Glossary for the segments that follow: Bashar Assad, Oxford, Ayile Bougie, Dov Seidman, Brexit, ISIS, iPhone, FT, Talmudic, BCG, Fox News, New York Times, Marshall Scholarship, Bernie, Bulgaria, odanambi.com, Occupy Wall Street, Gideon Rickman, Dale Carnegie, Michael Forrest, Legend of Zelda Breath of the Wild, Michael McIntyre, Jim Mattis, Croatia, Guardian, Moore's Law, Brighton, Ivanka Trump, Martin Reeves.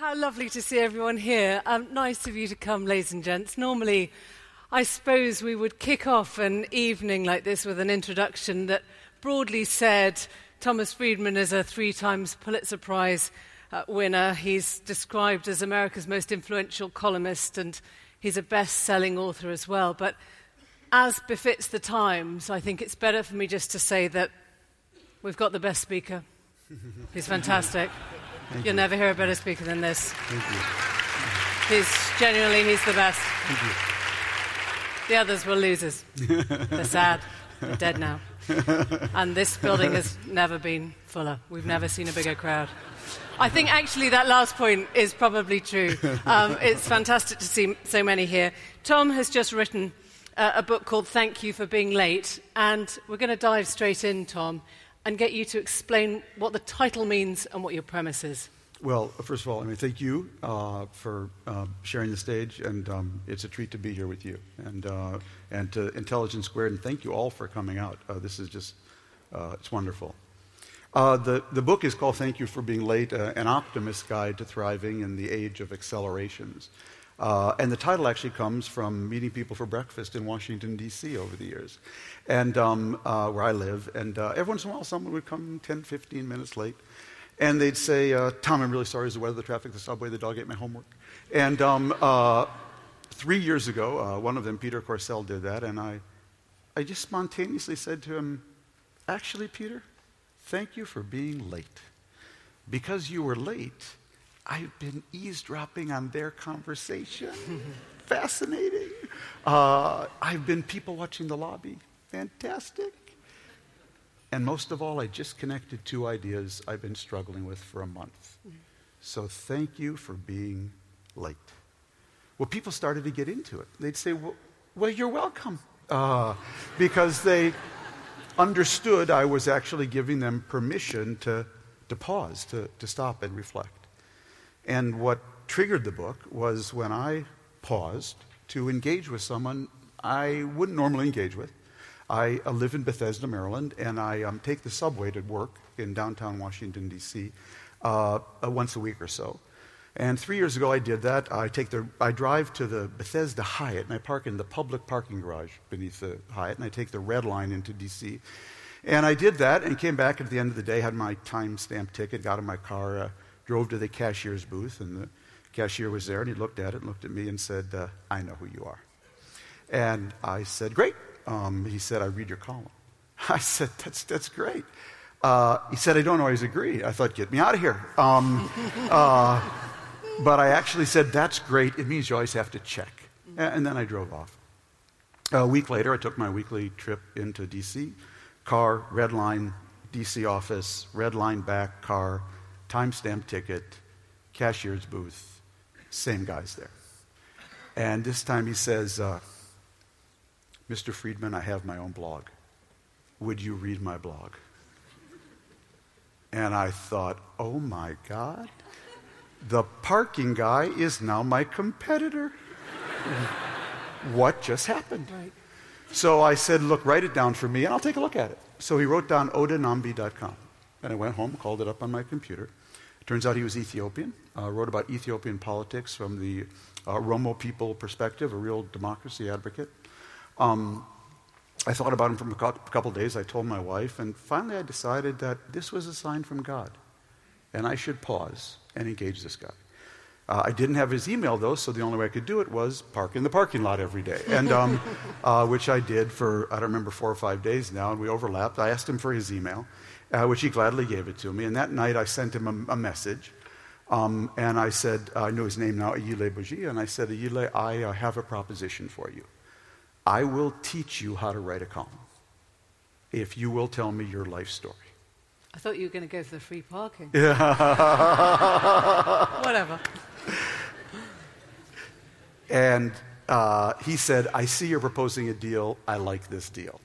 How lovely to see everyone here. Nice of you to come, ladies and gents. Normally, I suppose we would kick off an evening like this with an introduction that broadly said Thomas Friedman is a 3-time Pulitzer Prize winner. He's described as America's most influential columnist, and he's a best-selling author as well. But as befits the times, I think it's better for me just to say that we've got the best speaker. He's fantastic. You'll never hear a better speaker than this. Thank you. He's the best. Thank you. The others were losers. They're sad. They're dead now. And this building has never been fuller. We've never seen a bigger crowd. I think actually that last point is probably true. It's fantastic to see so many here. Tom has just written a book called Thank You for Being Late, and we're going to dive straight in, Tom, and get you to explain what the title means and what your premise is. Well, first of all, I mean, thank you for sharing the stage, and it's a treat to be here with you, and to Intelligence Squared, and thank you all for coming out. This is just, it's wonderful. The book is called Thank You for Being Late, An Optimist's Guide to Thriving in the Age of Accelerations. And the title actually comes from meeting people for breakfast in Washington, D.C. over the years, and where I live. And every once in a while, someone would come 10, 15 minutes late, and they'd say, Tom, I'm really sorry, is the weather, the traffic, the subway, the dog ate my homework. And 3 years ago, one of them, Peter Corsell, did that, and I just spontaneously said to him, actually, Peter, thank you for being late. Because you were late, I've been eavesdropping on their conversation. Fascinating. I've been people watching the lobby. Fantastic. And most of all, I just connected two ideas I've been struggling with for a month. So thank you for being late. Well, people started to get into it. They'd say, well you're welcome. Because they understood I was actually giving them permission to pause, to stop and reflect. And what triggered the book was when I paused to engage with someone I wouldn't normally engage with. I live in Bethesda, Maryland, and I take the subway to work in downtown Washington, D.C. Once a week or so. And 3 years ago I did that. I drive to the Bethesda Hyatt, and I park in the public parking garage beneath the Hyatt, and I take the red line into D.C. And I did that and came back at the end of the day, had my time-stamped ticket, got in my car, drove to the cashier's booth, and the cashier was there, and he looked at it and looked at me and said, I know who you are. And I said, great. He said, I read your column. I said, that's great. He said, I don't always agree. I thought, get me out of here. But I actually said, that's great. It means you always have to check. And then I drove off. A week later, I took my weekly trip into D.C. Car, red line, D.C. office, red line back, car, timestamp ticket, cashier's booth, same guy's there. And this time he says, Mr. Friedman, I have my own blog. Would you read my blog? And I thought, oh my God, the parking guy is now my competitor. What just happened? Right. So I said, look, write it down for me and I'll take a look at it. So he wrote down odanambi.com. And I went home, called it up on my computer. It turns out he was Ethiopian, wrote about Ethiopian politics from the Oromo people perspective, a real democracy advocate. I thought about him for a couple days. I told my wife, and finally I decided that this was a sign from God, and I should pause and engage this guy. I didn't have his email, though, so the only way I could do it was park in the parking lot every day, and which I did for, I don't remember, 4 or 5 days now, and we overlapped. I asked him for his email, which he gladly gave it to me, and that night I sent him a message, and I said, I knew his name now, Ayile Bougie, and I said, Ayile, I have a proposition for you. I will teach you how to write a column if you will tell me your life story. I thought you were going to go for the free parking. Yeah. Whatever. And he said, I see you're proposing a deal. I like this deal.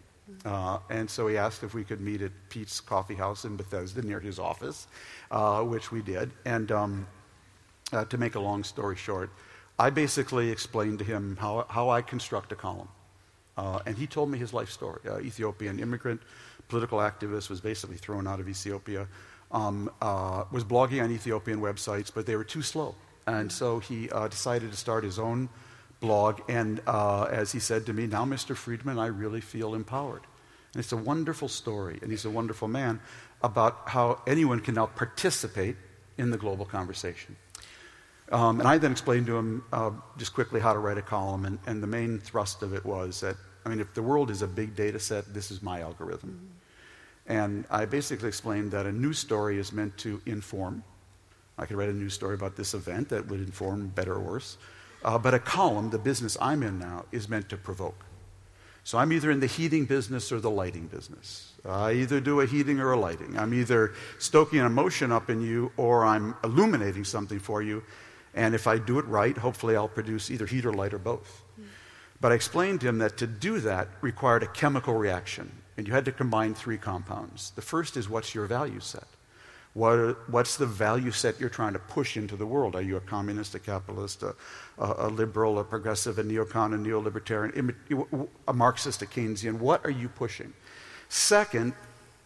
And so he asked if we could meet at Pete's Coffee House in Bethesda near his office, which we did. And to make a long story short, I basically explained to him how I construct a column. And he told me his life story. Ethiopian immigrant, political activist, was basically thrown out of Ethiopia, was blogging on Ethiopian websites, but they were too slow. And so he decided to start his own blog. And as he said to me, now, Mr. Friedman, I really feel empowered. And it's a wonderful story, and he's a wonderful man, about how anyone can now participate in the global conversation. And I then explained to him just quickly how to write a column, and the main thrust of it was that, I mean, if the world is a big data set, this is my algorithm. And I basically explained that a news story is meant to inform. I could write a news story about this event that would inform better or worse. But a column, the business I'm in now, is meant to provoke. So I'm either in the heating business or the lighting business. I either do a heating or a lighting. I'm either stoking an emotion up in you or I'm illuminating something for you. And if I do it right, hopefully I'll produce either heat or light or both. But I explained to him that to do that required a chemical reaction. And you had to combine three compounds. The first is, what's your value set? What's the value set you're trying to push into the world? Are you a communist, a capitalist, a liberal, a progressive, a neocon, a neolibertarian, a Marxist, a Keynesian? What are you pushing? Second,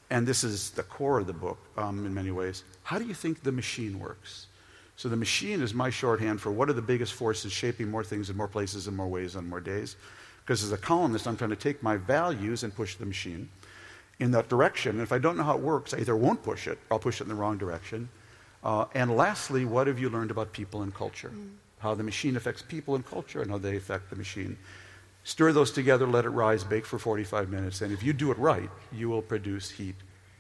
and this is the core of the book in many ways, how do you think the machine works? So the machine is my shorthand for what are the biggest forces shaping more things in more places in more ways on more days. Because as a columnist, I'm trying to take my values and push the machine in that direction. And if I don't know how it works, I either won't push it, or I'll push it in the wrong direction. And lastly, what have you learned about people and culture? How the machine affects people and culture and how they affect the machine. Stir those together, let it rise, bake for 45 minutes. And if you do it right, you will produce heat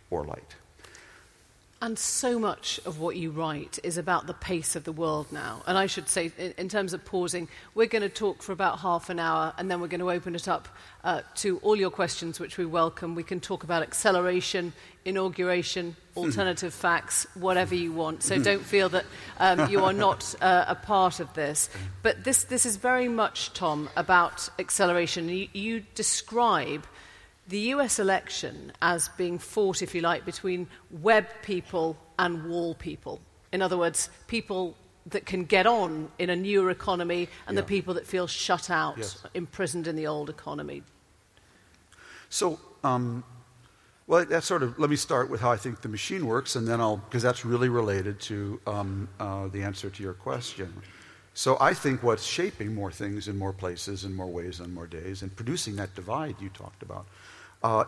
or light. And so much of what you write is about the pace of the world now. And I should say, in terms of pausing, we're going to talk for about half an hour, and then we're going to open it up to all your questions, which we welcome. We can talk about acceleration, inauguration, alternative facts, whatever you want. So don't feel that you are not a part of this. But this is very much, Tom, about acceleration. You describe the US election as being fought, if you like, between web people and wall people. In other words, people that can get on in a newer economy and the people that feel shut out, imprisoned in the old economy. So, well, that's sort of, let me start with how I think the machine works, and then I'll, because that's really related to the answer to your question. So I think what's shaping more things in more places in more ways on more days and producing that divide you talked about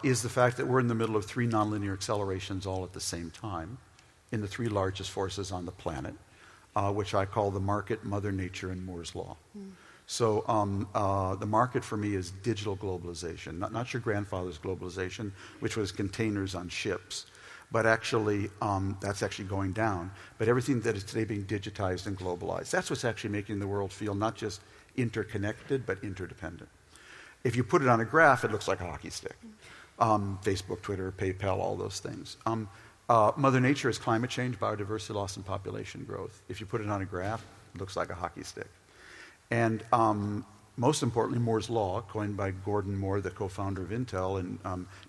is the fact that we're in the middle of three nonlinear accelerations all at the same time in the three largest forces on the planet, which I call the market, Mother Nature, and Moore's Law. So the market for me is digital globalization, not your grandfather's globalization, which was containers on ships, but actually that's actually going down. But everything that is today being digitized and globalized, that's what's actually making the world feel not just interconnected, but interdependent. If you put it on a graph, it looks like a hockey stick. Facebook, Twitter, PayPal, all those things. Mother Nature is climate change, biodiversity loss, and population growth. If you put it on a graph, it looks like a hockey stick. And most importantly, Moore's Law, coined by Gordon Moore, the co-founder of Intel, in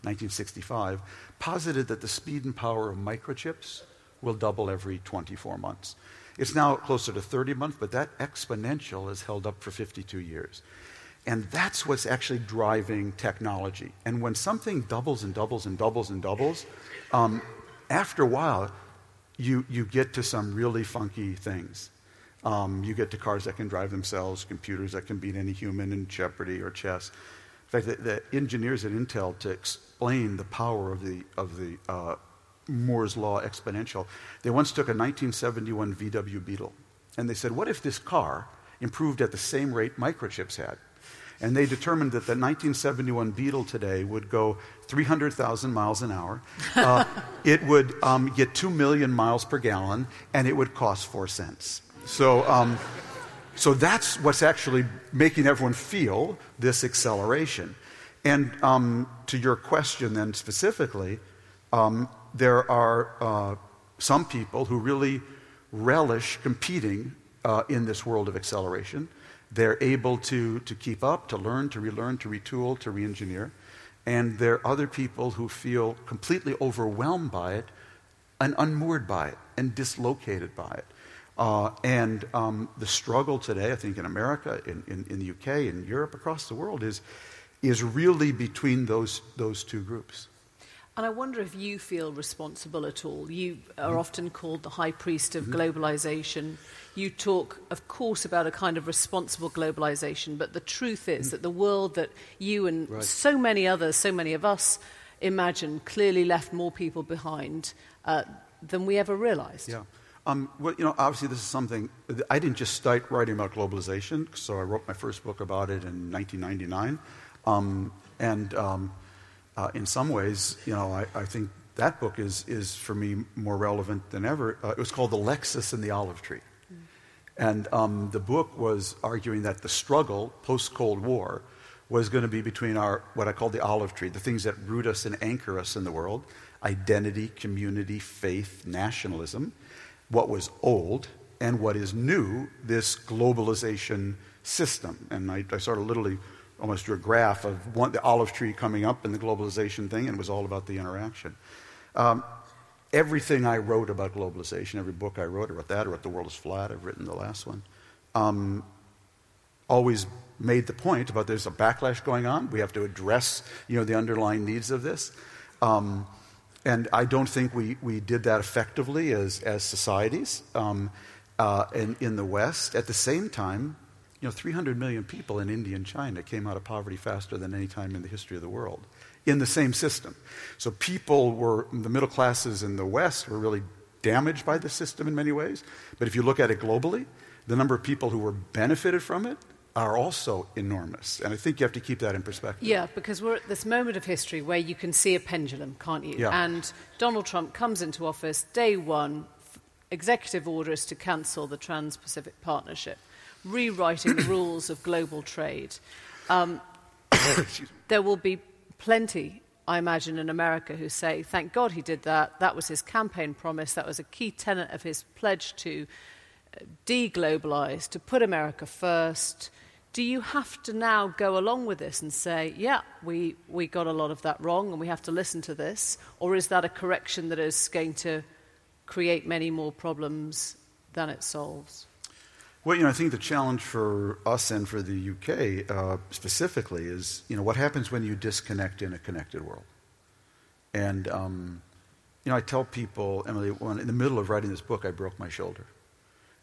1965, posited that the speed and power of microchips will double every 24 months. It's now closer to 30 months, but that exponential is held up for 52 years. And that's what's actually driving technology. And when something doubles and doubles and doubles and doubles, after a while, you get to some really funky things. You get to cars that can drive themselves, computers that can beat any human in Jeopardy or chess. In fact, the engineers at Intel, to explain the power of the Moore's Law exponential, they once took a 1971 VW Beetle, And they said, what if this car improved at the same rate microchips had? And they determined that the 1971 Beetle today would go 300,000 miles an hour. It would get 2 million miles per gallon, and it would cost 4 cents. So that's what's actually making everyone feel this acceleration. And to your question then specifically, there are some people who really relish competing in this world of acceleration. They're able to keep up, to learn, to relearn, to retool, to re-engineer. And there are other people who feel completely overwhelmed by it and unmoored by it and dislocated by it. The struggle today, I think, in America, in the UK, in Europe, across the world, is really between those two groups. And I wonder if you feel responsible at all. You are often called the high priest of globalization. You talk, of course, about a kind of responsible globalization, but the truth is that the world that you and so many others, so many of us imagine, clearly left more people behind than we ever realized. Yeah. Well, you know, obviously this is something, I didn't just start writing about globalization, so I wrote my first book about it in 1999. In some ways, you know, I think that book is for me more relevant than ever. It was called The Lexus and the Olive Tree. And the book was arguing that the struggle post-Cold War was going to be between our, what I call the olive tree, the things that root us and anchor us in the world, identity, community, faith, nationalism, what was old, and what is new, this globalization system. And I sort of literally almost drew a graph of the olive tree coming up and the globalization thing, and it was all about the interaction. Everything I wrote about globalization, every book I wrote about that, or about The World is Flat, I've written the last one, always made the point about there's a backlash going on. We have to address, you know, the underlying needs of this. And I don't think we did that effectively as societies in the West. At the same time, you know, 300 million people in India and China came out of poverty faster than any time in the history of the world, in the same system. So people were, the middle classes in the West were really damaged by the system in many ways. But if you look at it globally, the number of people who were benefited from it are also enormous. And I think you have to keep that in perspective. Yeah, because we're at this moment of history where you can see a pendulum, can't you? Yeah. And Donald Trump comes into office, day one, executive order is to cancel the Trans-Pacific Partnership, rewriting the rules of global trade. There will be plenty, I imagine, in America who say, thank God he did that. That was his campaign promise. That was a key tenet of his pledge to de-globalize, to put America first. Do you have to now go along with this and say, yeah, we got a lot of that wrong and we have to listen to this? Or is that a correction that is going to create many more problems than it solves? Well, you know, I think the challenge for us and for the UK specifically is, you know, what happens when you disconnect in a connected world? And, you know, I tell people, Emily, in the middle of writing this book, I broke my shoulder.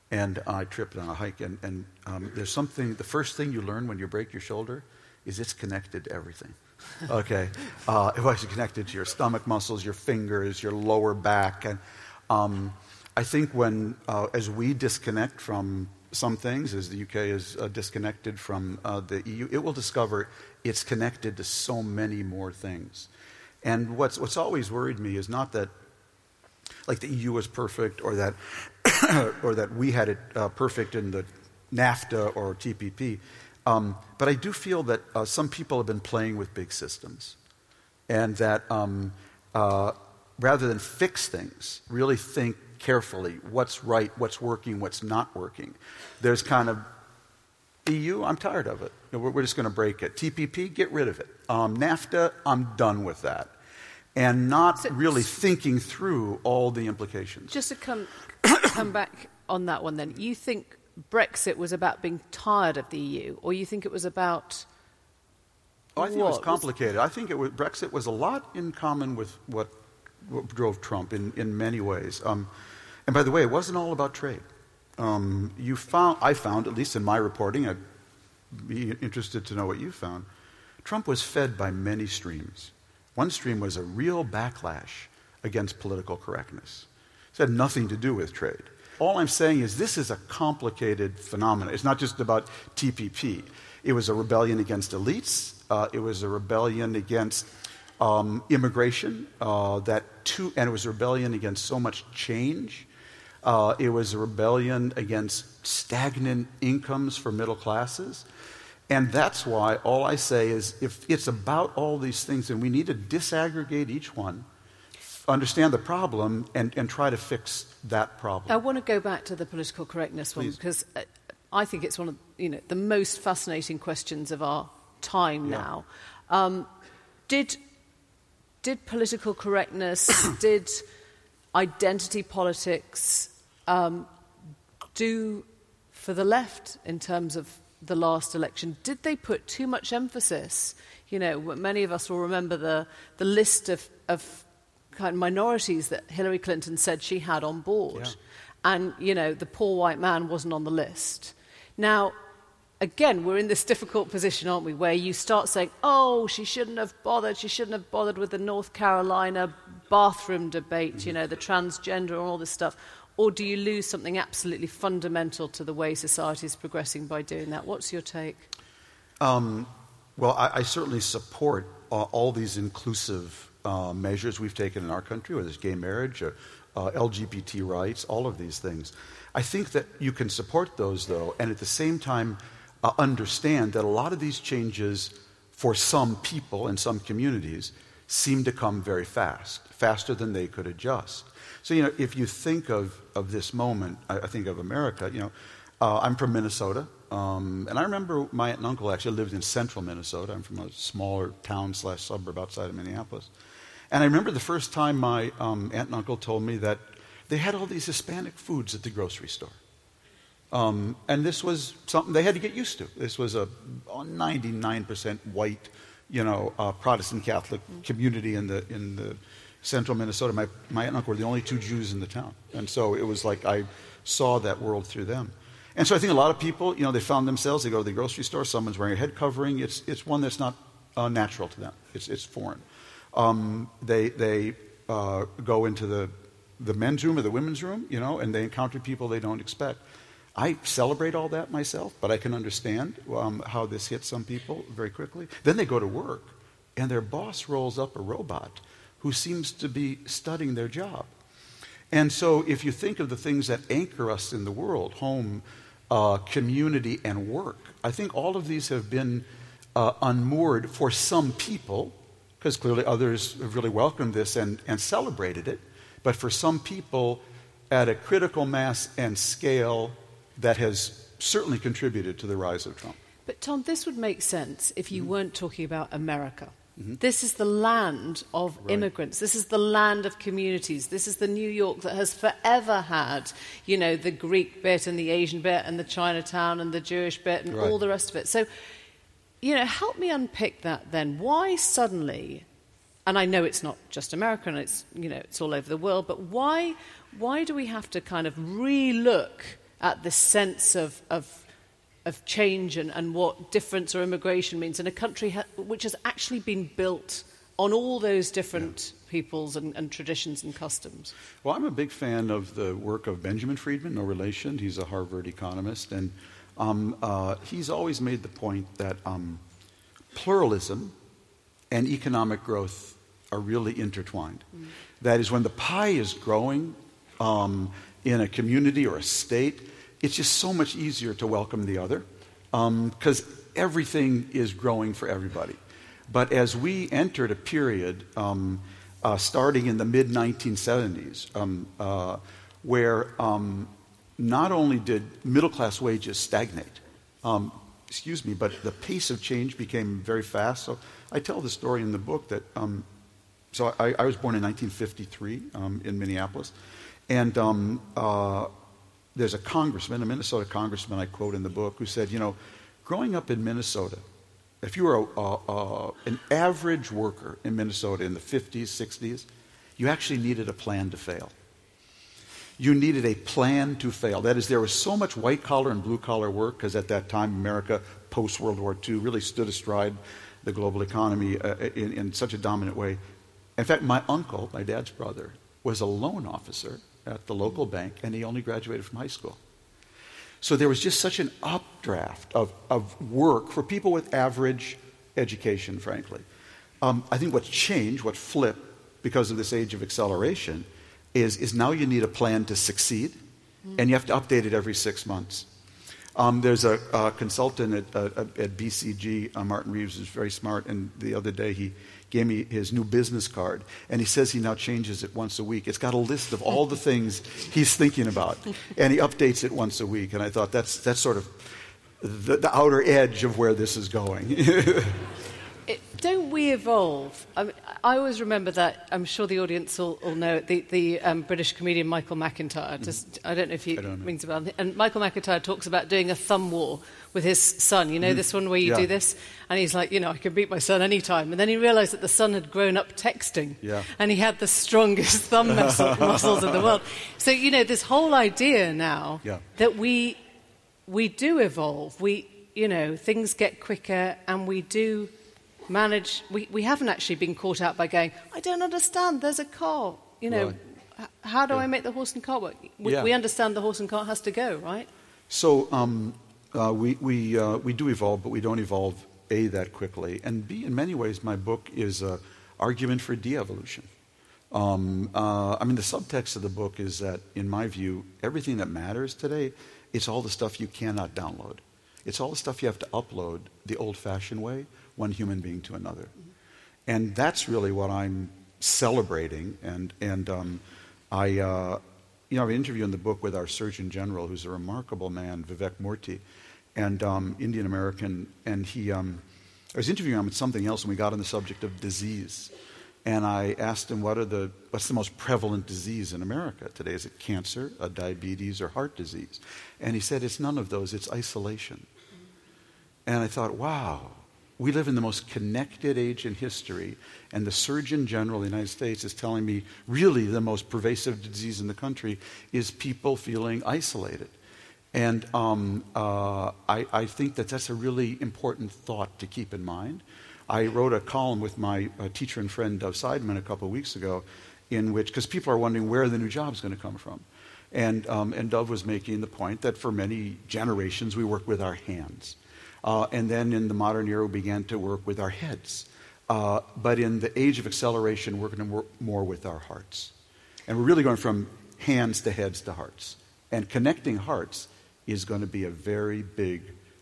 And I tripped on a hike. And there's something, the first thing you learn when you break your shoulder is it's connected to everything. Okay. It was connected to your stomach muscles, your fingers, your lower back. And I think when, as we disconnect from some things, as the UK is disconnected from the EU, it will discover it's connected to so many more things. And what's always worried me is not that, like, the EU was perfect, or that or that we had it perfect in the NAFTA or TPP. But I do feel that some people have been playing with big systems, and that rather than fix things, really think carefully what's right, what's working, what's not working. There's kind of EU, I'm tired of it. You know, we're just going to break it. TPP, get rid of it. NAFTA, I'm done with that. And not really thinking through all the implications. Just to come back on that one then, you think Brexit was about being tired of the EU, or you think it was about... Oh, I think it was complicated. I think Brexit was a lot in common with what drove Trump in many ways. And by the way, it wasn't all about trade. I found, at least in my reporting, I'd be interested to know what you found, Trump was fed by many streams. One stream was a real backlash against political correctness. It had nothing to do with trade. All I'm saying is this is a complicated phenomenon. It's not just about TPP. It was a rebellion against elites. It was a rebellion against immigration. And it was a rebellion against so much change. It was a rebellion against stagnant incomes for middle classes. And that's why all I say is if it's about all these things, then we need to disaggregate each one, understand the problem, and try to fix that problem. I want to go back to the political correctness one, because I think it's one of the most fascinating questions of our time now. Did political correctness, did identity politics do for the left in terms of the last election? Did they put too much emphasis? Many of us will remember the list of kind of minorities that Hillary Clinton said she had on board. Yeah. And, the poor white man wasn't on the list. Now, again, we're in this difficult position, aren't we, where you start saying, she shouldn't have bothered with the North Carolina bathroom debate, the transgender and all this stuff. Or do you lose something absolutely fundamental to the way society is progressing by doing that? What's your take? I certainly support all these inclusive measures we've taken in our country, whether it's gay marriage, LGBT rights, all of these things. I think that you can support those, though, and at the same time understand that a lot of these changes for some people and some communities seem to come very fast, faster than they could adjust. So, if you think of this moment, I think of America, I'm from Minnesota, and I remember my aunt and uncle actually lived in central Minnesota. I'm from a smaller town / suburb outside of Minneapolis. And I remember the first time my aunt and uncle told me that they had all these Hispanic foods at the grocery store. And this was something they had to get used to. This was a 99% white, Protestant Catholic community in the central Minnesota. My aunt and uncle were the only two Jews in the town. And so it was like I saw that world through them. And so I think a lot of people, they found themselves, they go to the grocery store, someone's wearing a head covering. It's one that's not natural to them. It's foreign. They go into the men's room or the women's room, and they encounter people they don't expect. I celebrate all that myself, but I can understand how this hits some people very quickly. Then they go to work, and their boss rolls up a robot who seems to be studying their job. And so if you think of the things that anchor us in the world, home, community, and work, I think all of these have been unmoored for some people, because clearly others have really welcomed this and celebrated it, but for some people at a critical mass and scale that has certainly contributed to the rise of Trump. But Tom, this would make sense if you weren't talking about America. Mm-hmm. This is the land of immigrants. This is the land of communities. This is the New York that has forever had, the Greek bit and the Asian bit and the Chinatown and the Jewish bit and all the rest of it. So, help me unpick that then. Why suddenly, and I know it's not just America and it's, it's all over the world, but why do we have to kind of re-look at this sense of change and what difference or immigration means in a country which has actually been built on all those different peoples and traditions and customs? Well, I'm a big fan of the work of Benjamin Friedman, no relation. He's a Harvard economist, and he's always made the point that pluralism and economic growth are really intertwined. Mm. That is, when the pie is growing in a community or a state, it's just so much easier to welcome the other because everything is growing for everybody. But as we entered a period starting in the mid-1970s where not only did middle-class wages stagnate, but the pace of change became very fast. So I tell the story in the book that I was born in 1953 in Minneapolis, and there's a Minnesota congressman I quote in the book, who said, growing up in Minnesota, if you were an average worker in Minnesota in the 50s, 60s, you actually needed a plan to fail. You needed a plan to fail. That is, there was so much white-collar and blue-collar work, because at that time America, post-World War II, really stood astride the global economy in such a dominant way. In fact, my uncle, my dad's brother, was a loan officer at the local bank, and he only graduated from high school. So there was just such an updraft of work for people with average education, frankly. I think what's changed, what flipped because of this age of acceleration, is now you need a plan to succeed, and you have to update it every 6 months. There's a consultant at BCG, Martin Reeves, is very smart, and the other day he gave me his new business card, and he says he now changes it once a week. It's got a list of all the things he's thinking about, and he updates it once a week, and I thought that's sort of the outer edge of where this is going. Don't we evolve? I mean, I always remember that. I'm sure the audience all know it. The British comedian Michael McIntyre. I don't know if he rings a bell. And Michael McIntyre talks about doing a thumb war with his son. You know this one where you do this? And he's like, I can beat my son any time. And then he realised that the son had grown up texting. Yeah. And he had the strongest thumb muscles in the world. So, this whole idea now that we do evolve. Things get quicker and we do... manage. We haven't actually been caught out by going, I don't understand, there's a car. How do I make the horse and cart work? We understand the horse and cart has to go, right? So we do evolve, but we don't evolve, A, that quickly, and B, in many ways, my book is an argument for de-evolution. The subtext of the book is that, in my view, everything that matters today, it's all the stuff you cannot download. It's all the stuff you have to upload the old-fashioned way, one human being to another. And that's really what I'm celebrating. I have an interview in the book with our Surgeon General, who's a remarkable man, Vivek Murthy, and Indian-American. And I was interviewing him with something else, and we got on the subject of disease. And I asked him, what's the most prevalent disease in America today? Is it cancer, diabetes, or heart disease? And he said, it's none of those, it's isolation. And I thought, wow. We live in the most connected age in history, and the Surgeon General of the United States is telling me really the most pervasive disease in the country is people feeling isolated. And I think that's a really important thought to keep in mind. I wrote a column with my teacher and friend Dov Seidman a couple of weeks ago because people are wondering where the new job is going to come from. And Dov was making the point that for many generations we work with our hands. And then in the modern era, we began to work with our heads. But in the age of acceleration, we're going to work more with our hearts. And we're really going from hands to heads to hearts. And connecting hearts is going to be a very big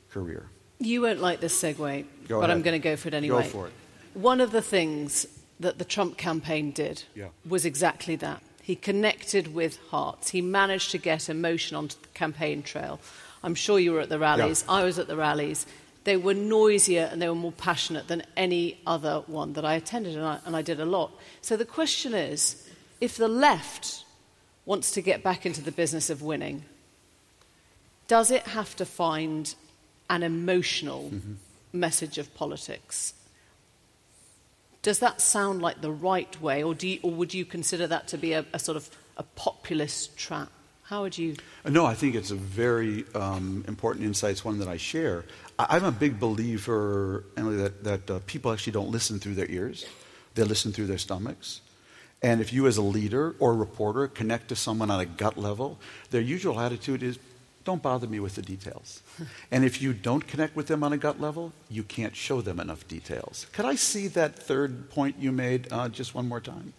career. You won't like this segue, but I'm going to go for it anyway. Go for it. One of the things that the Trump campaign did was exactly that. He connected with hearts. He managed to get emotion onto the campaign trail. I'm sure you were at the rallies. I was at the rallies. They were noisier and they were more passionate than any other one that I attended, and I did a lot. So the question is, if the left wants to get back into the business of winning, does it have to find an emotional message of politics? Does that sound like the right way, or would you consider that to be a sort of a populist trap? How would you... No, I think it's a very important insight. It's one that I share. I'm a big believer, Emily, that people actually don't listen through their ears. They listen through their stomachs. And if you as a leader or a reporter connect to someone on a gut level, their usual attitude is, don't bother me with the details. And if you don't connect with them on a gut level, you can't show them enough details. Could I see that third point you made just one more time?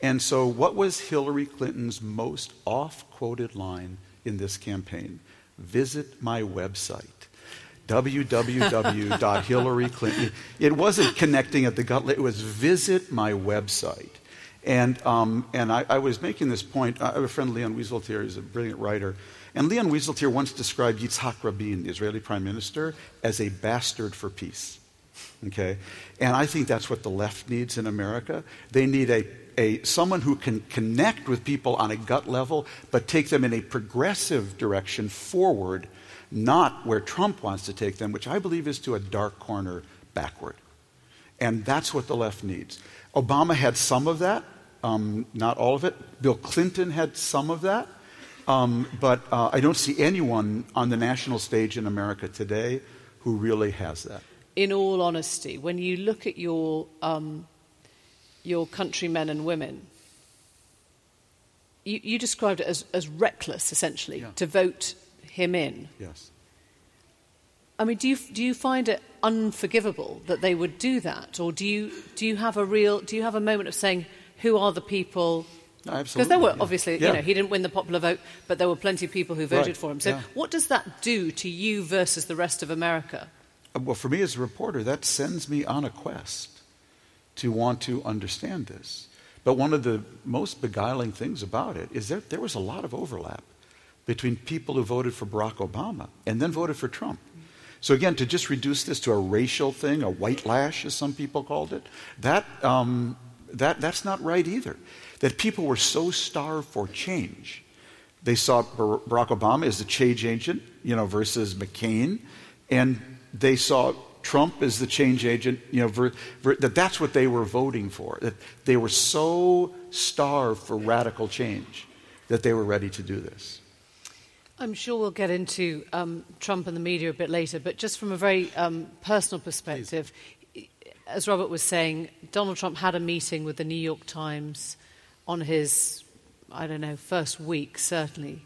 And so what was Hillary Clinton's most off-quoted line in this campaign? Visit my website, www.hillaryclinton. It wasn't connecting at the gut level. It was visit my website. And I was making this point. I have a friend, Leon Wieseltier, who's a brilliant writer. And Leon Wieseltier once described Yitzhak Rabin, the Israeli prime minister, as a bastard for peace. Okay? And I think that's what the left needs in America. They need a someone who can connect with people on a gut level, but take them in a progressive direction forward, not where Trump wants to take them, which I believe is to a dark corner backward. And that's what the left needs. Obama had some of that, not all of it. Bill Clinton had some of that. But I don't see anyone on the national stage in America today who really has that. In all honesty, when you look at your countrymen and women, you described it as reckless, essentially, to vote him in. Yes. I mean, do you find it unforgivable that they would do that, or do you have a moment of saying, who are the people? No, absolutely. Because there were obviously, you know, he didn't win the popular vote, but there were plenty of people who voted for him. So, what does that do to you versus the rest of America? Well, for me as a reporter, that sends me on a quest to want to understand this. But one of the most beguiling things about it is that there was a lot of overlap between people who voted for Barack Obama and then voted for Trump. So again, to just reduce this to a racial thing, a white lash, as some people called it, that's not right either. That people were so starved for change. They saw Barack Obama as the change agent, you know, versus McCain, and they saw Trump as the change agent, you know, that's what they were voting for. That they were so starved for radical change that they were ready to do this. I'm sure we'll get into Trump and the media a bit later, but just from a very personal perspective, as Robert was saying, Donald Trump had a meeting with the New York Times on his, I don't know, first week, certainly.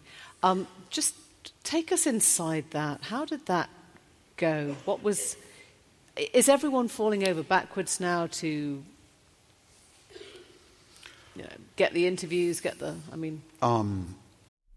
Just take us inside that. How did that go? What was... Is everyone falling over backwards now to, you know, get the interviews,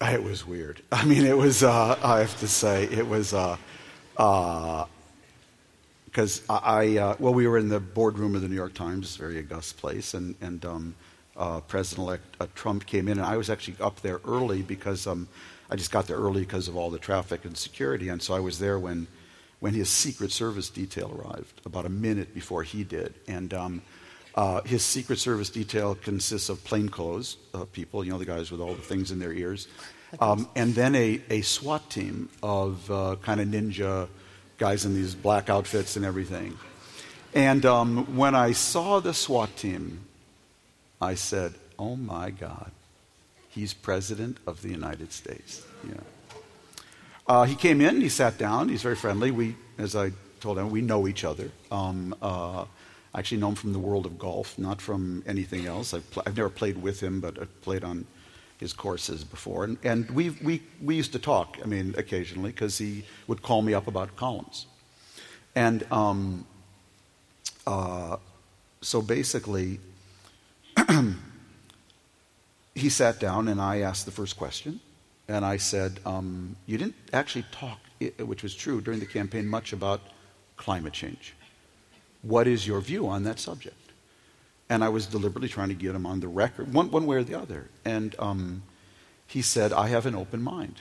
It was weird. I mean, it was, I have to say, it was, because we were in the boardroom of the New York Times, very august place, and President-elect Trump came in, and I was actually up there early because I just got there early because of all the traffic and security, and so I was there when his Secret Service detail arrived, about a minute before he did, and his Secret Service detail consists of plainclothes people, you know, the guys with all the things in their ears, and then a SWAT team of kind of ninja guys in these black outfits and everything. And when I saw the SWAT team, I said, oh, my God, he's President of the United States. Yeah. He came in, he sat down, he's very friendly. We, as I told him, we know each other. I actually know him from the world of golf, not from anything else. I've never played with him, but I've played on his courses before. And we used to talk, I mean, occasionally, because he would call me up about columns. And so basically, he sat down, and I asked the first question. And I said, you didn't actually talk, which was true during the campaign, much about climate change. What is your view on that subject? And I was deliberately trying to get him on the record, one way or the other. And he said, I have an open mind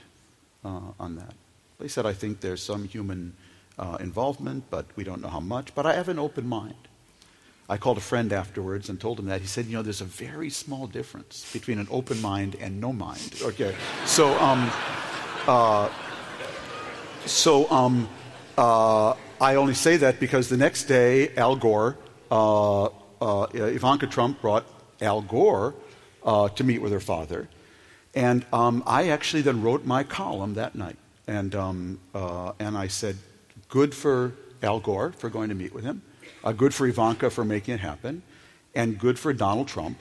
on that. He said, I think there's some human involvement, but we don't know how much. But I have an open mind. I called a friend afterwards and told him that. He said, you know, there's a very small difference between an open mind and no mind. Okay. So, I only say that because the next day, Al Gore, Ivanka Trump brought Al Gore to meet with her father. And I actually then wrote my column that night. And I said, good for Al Gore for going to meet with him, good for Ivanka for making it happen, and good for Donald Trump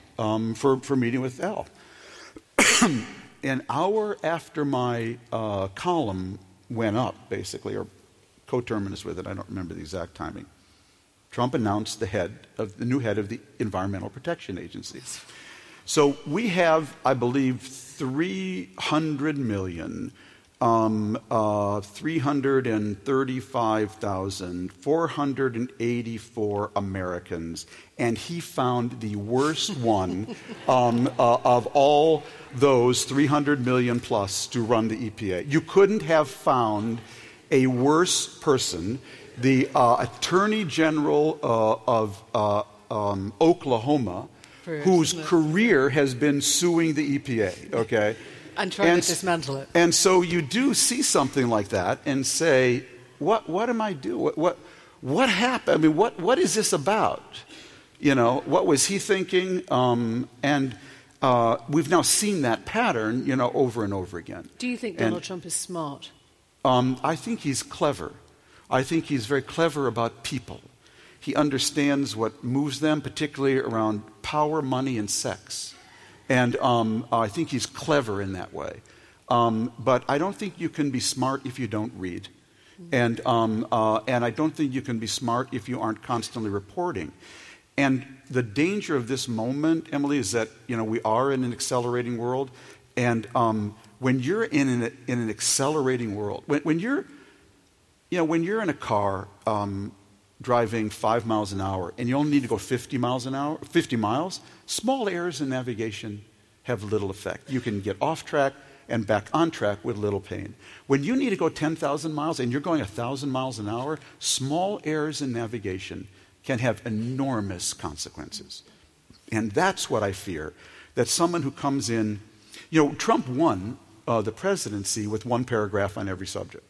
for meeting with Al. An hour after my column went up, basically, or coterminous with it, I don't remember the exact timing, Trump announced the new head of the Environmental Protection Agency. So we have, I believe, 300 million 335,484 Americans, and he found the worst one of all those 300 million plus to run the EPA. You couldn't have found a worse person. The Attorney General of Oklahoma, whose career has been suing the EPA, okay? And trying to dismantle it. And so you do see something like that and say, what am I doing? What happened? I mean, what is this about? You know, what was he thinking? And we've now seen that pattern, you know, over and over again. Do you think Donald Trump is smart? I think he's clever. I think he's very clever about people. He understands what moves them, particularly around power, money, and sex. And I think he's clever in that way. But I don't think you can be smart if you don't read. And I don't think you can be smart if you aren't constantly reporting. And the danger of this moment, Emily, is that, you know, we are in an accelerating world. And when you're in an accelerating world, when you're in a car driving 5 miles an hour, and you only need to go 50 miles an hour, small errors in navigation have little effect. You can get off track and back on track with little pain. When you need to go 10,000 miles and you're going 1,000 miles an hour, small errors in navigation can have enormous consequences. And that's what I fear, that someone who comes in... You know, Trump won the presidency with one paragraph on every subject.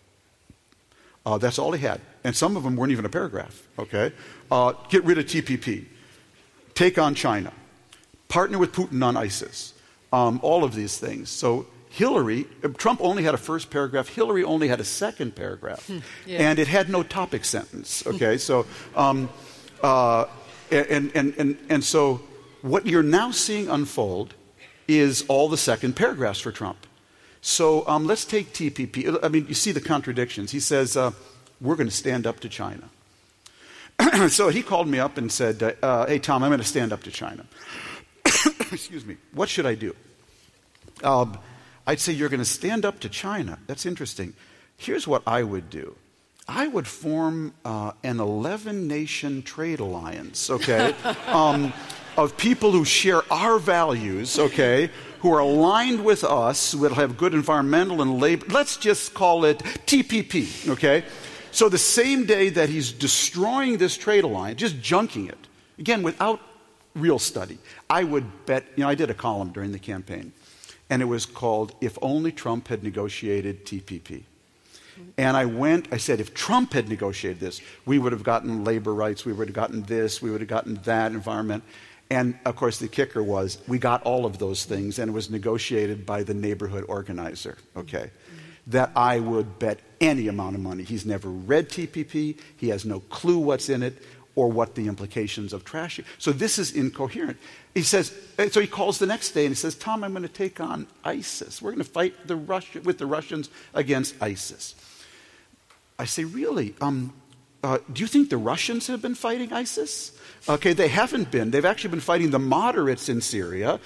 That's all he had. And some of them weren't even a paragraph, okay? Get rid of TPP. Take on China. Partner with Putin on ISIS. All of these things. So Trump only had a first paragraph. Hillary only had a second paragraph. Yeah. And it had no topic sentence, okay? So, so what you're now seeing unfold is all the second paragraphs for Trump. So let's take TPP. I mean, you see the contradictions. He says, we're going to stand up to China. So he called me up and said, hey, Tom, I'm going to stand up to China. Excuse me. What should I do? I'd say, you're going to stand up to China. That's interesting. Here's what I would do. I would form an 11-nation trade alliance, okay, of people who share our values, okay, who are aligned with us, will have good environmental and labor. Let's just call it TPP, okay? So the same day that he's destroying this trade alliance, just junking it, again, without real study, I would bet, you know, I did a column during the campaign, and it was called, If Only Trump Had Negotiated TPP. And I said, if Trump had negotiated this, we would have gotten labor rights, we would have gotten this, we would have gotten that, environment. And, of course, the kicker was we got all of those things, and it was negotiated by the neighborhood organizer, okay, that I would bet any amount of money. He's never read TPP. He has no clue what's in it or what the implications of trashing. So this is incoherent. He says, so he calls the next day, and he says, Tom, I'm going to take on ISIS. We're going to fight with the Russians against ISIS. I say, really? Do you think the Russians have been fighting ISIS? Okay, they haven't been. They've actually been fighting the moderates in Syria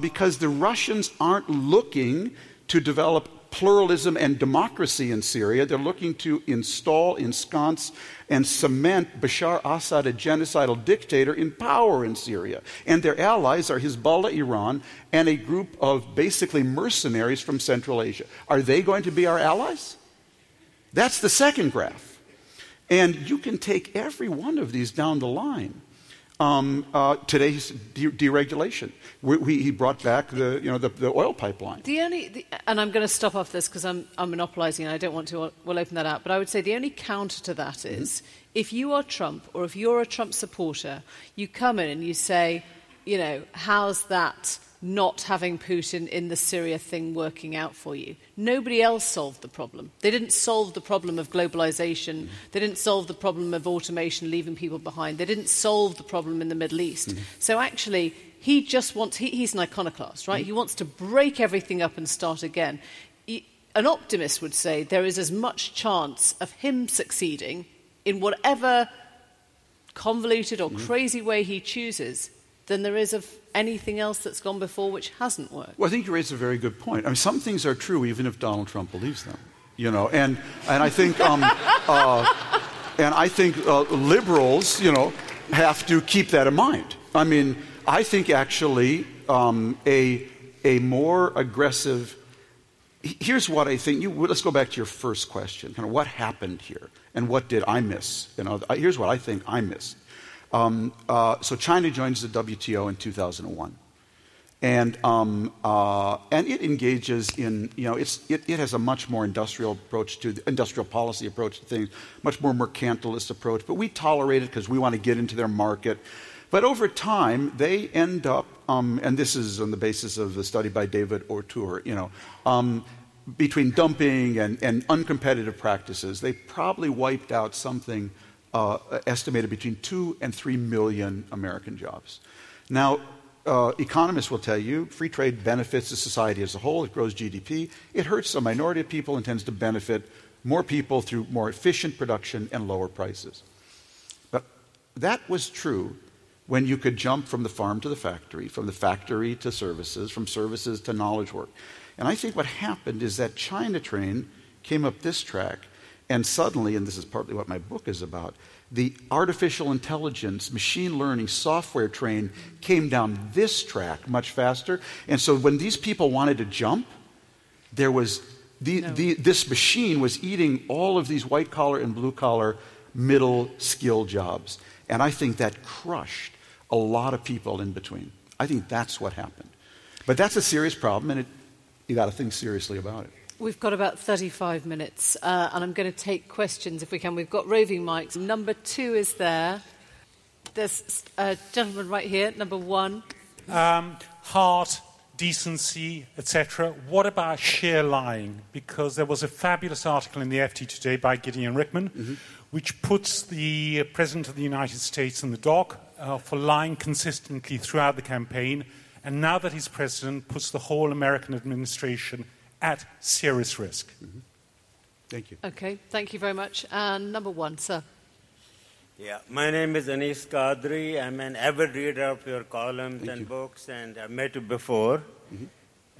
because the Russians aren't looking to develop pluralism and democracy in Syria. They're looking to ensconce, and cement Bashar Assad, a genocidal dictator, in power in Syria. And their allies are Hezbollah, Iran, and a group of basically mercenaries from Central Asia. Are they going to be our allies? That's the second graph. And you can take every one of these down the line. Today's deregulation. He brought back the oil pipeline. And I'm going to stop off this because I'm monopolizing and I don't want to. We'll open that up. But I would say the only counter to that is if you are Trump or if you're a Trump supporter, you come in and you say, you know, how's that not having Putin in the Syria thing working out for you? Nobody else solved the problem. They didn't solve the problem of globalization. They didn't solve the problem of automation, leaving people behind. They didn't solve the problem in the Middle East. So actually, he just wants... He's an iconoclast, right? He wants to break everything up and start again. An optimist would say there is as much chance of him succeeding in whatever convoluted or crazy way he chooses than there is of anything else that's gone before which hasn't worked. Well, I think you raise a very good point. I mean, some things are true even if Donald Trump believes them. you know. And I think liberals, you know, have to keep that in mind. I mean, I think actually a more aggressive. Here's what I think. Let's go back to your first question. Kind of what happened here, and what did I miss? You know, here's what I think I missed. So China joins the WTO in 2001, and it engages in, you know, it has a much more industrial policy approach to things, much more mercantilist approach. But we tolerate it because we want to get into their market. But over time, they end up, and this is on the basis of the study by David O'Toole, you know, between dumping and uncompetitive practices, they probably wiped out something estimated between 2 and 3 million American jobs. Now, economists will tell you free trade benefits the society as a whole. It grows GDP. It hurts a minority of people and tends to benefit more people through more efficient production and lower prices. But that was true when you could jump from the farm to the factory, from the factory to services, from services to knowledge work. And I think what happened is that China train came up this track, and suddenly, and this is partly what my book is about, the artificial intelligence, machine learning, software train came down this track much faster. And so when these people wanted to jump, there was this machine was eating all of these white-collar and blue-collar middle skill jobs. And I think that crushed a lot of people in between. I think that's what happened. But that's a serious problem, and you got to think seriously about it. We've got about 35 minutes, and I'm going to take questions if we can. We've got roving mics. Number 2 is there. There's a gentleman right here, number 1. Heart, decency, etc. What about sheer lying? Because there was a fabulous article in the FT today by Gideon Rickman, mm-hmm. which puts the President of the United States in the dock for lying consistently throughout the campaign. And now that he's president, puts the whole American administration at serious risk. Mm-hmm. Thank you. Okay, thank you very much. And number 1, sir. Yeah, my name is Anis Qadri. I'm an avid reader of your columns books, and I've met you before.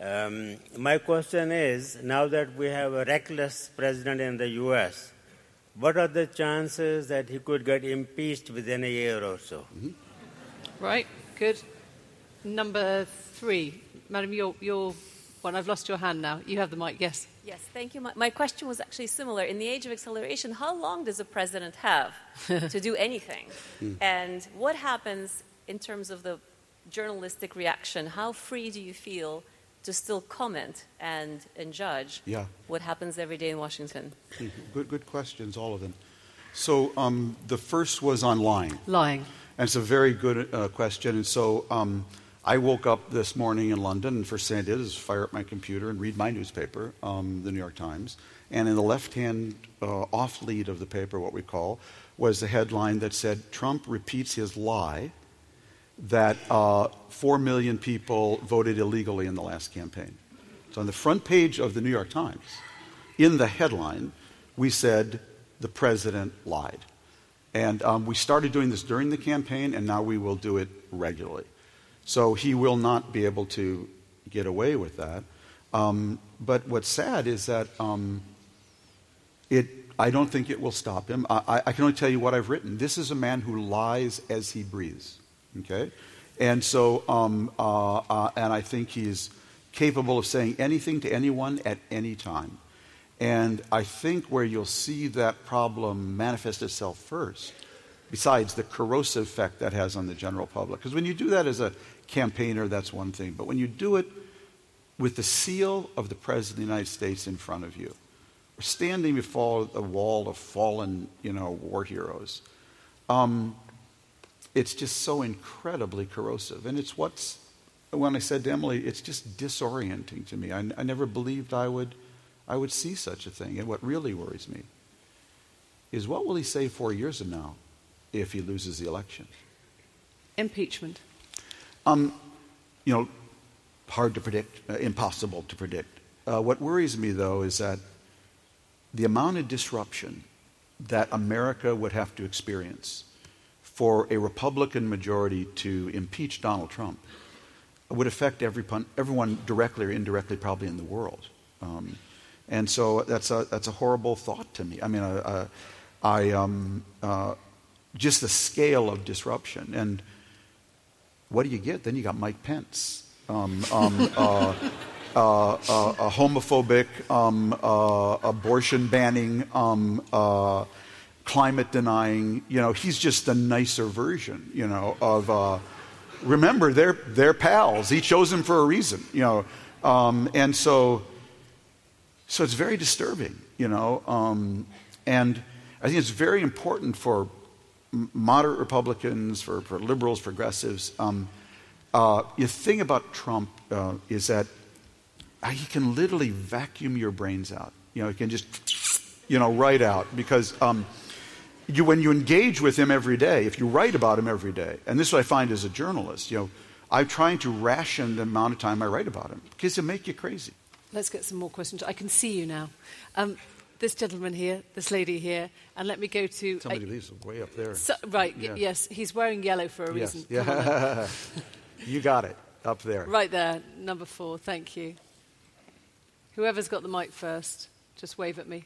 Mm-hmm. My question is, now that we have a reckless president in the U.S., what are the chances that he could get impeached within a year or so? Mm-hmm. Right, good. Number 3. Madam, you're one. I've lost your hand now. You have the mic, yes. Yes, thank you. My question was actually similar. In the age of acceleration, how long does a president have to do anything? And what happens in terms of the journalistic reaction? How free do you feel to still comment and judge what happens every day in Washington? Good questions, all of them. So the first was on lying. And it's a very good question. And so I woke up this morning in London, and first thing I did is fire up my computer and read my newspaper, the New York Times. And in the left-hand off-lead of the paper, what we call, was the headline that said, Trump repeats his lie that 4 million people voted illegally in the last campaign. So on the front page of the New York Times, in the headline, we said, the president lied. And we started doing this during the campaign, and now we will do it regularly. So he will not be able to get away with that. But what's sad is that I don't think it will stop him. I can only tell you what I've written. This is a man who lies as he breathes. Okay? And so, and I think he's capable of saying anything to anyone at any time. And I think where you'll see that problem manifest itself first, besides the corrosive effect that has on the general public, because when you do that as a campaigner, that's one thing. But when you do it with the seal of the President of the United States in front of you, or standing before the wall of fallen, you know, war heroes, it's just so incredibly corrosive. And it's what's, when I said to Emily, it's just disorienting to me. I never believed I would see such a thing. And what really worries me is what will he say 4 years from now if he loses the election? Impeachment. You know, hard to predict, impossible to predict. What worries me, though, is that the amount of disruption that America would have to experience for a Republican majority to impeach Donald Trump would affect everyone directly or indirectly, probably in the world. And so that's a horrible thought to me. I mean, just the scale of disruption. And what do you get? Then you got Mike Pence, a homophobic, abortion banning, climate denying. You know, he's just a nicer version. You know, of remember they're pals. He chose him for a reason. You know, and so it's very disturbing. You know, and I think it's very important for moderate Republicans, for liberals, progressives. The thing about Trump is that he can literally vacuum your brains out. You know, he can just, right out. Because when you engage with him every day, if you write about him every day, and this is what I find as a journalist, I'm trying to ration the amount of time I write about him because it'll make you crazy. Let's get some more questions. I can see you now. This gentleman here, this lady here, and let me go to... Somebody leaves him way up there. Yes, he's wearing yellow for a reason. Yeah. You got it, up there. Right there, number 4, thank you. Whoever's got the mic first, just wave at me.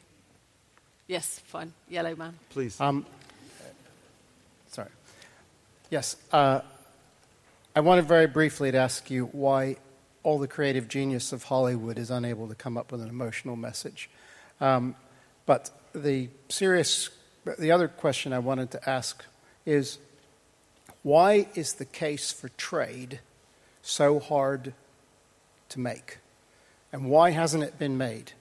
Yes, fine, yellow man. Please. Sorry. Yes, I wanted very briefly to ask you why all the creative genius of Hollywood is unable to come up with an emotional message. But the other question I wanted to ask is, why is the case for trade so hard to make? And why hasn't it been made?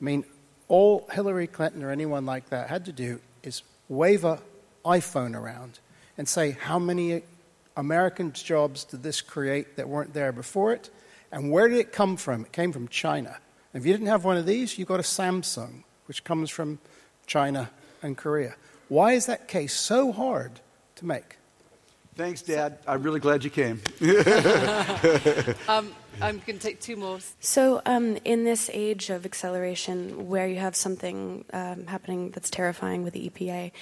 I mean, all Hillary Clinton or anyone like that had to do is wave an iPhone around and say, how many American jobs did this create that weren't there before it? And where did it come from? It came from China. If you didn't have one of these, you got a Samsung, which comes from China and Korea. Why is that case so hard to make? Thanks, Dad. I'm really glad you came. I'm going to take 2 more. So in this age of acceleration where you have something happening that's terrifying with the EPA,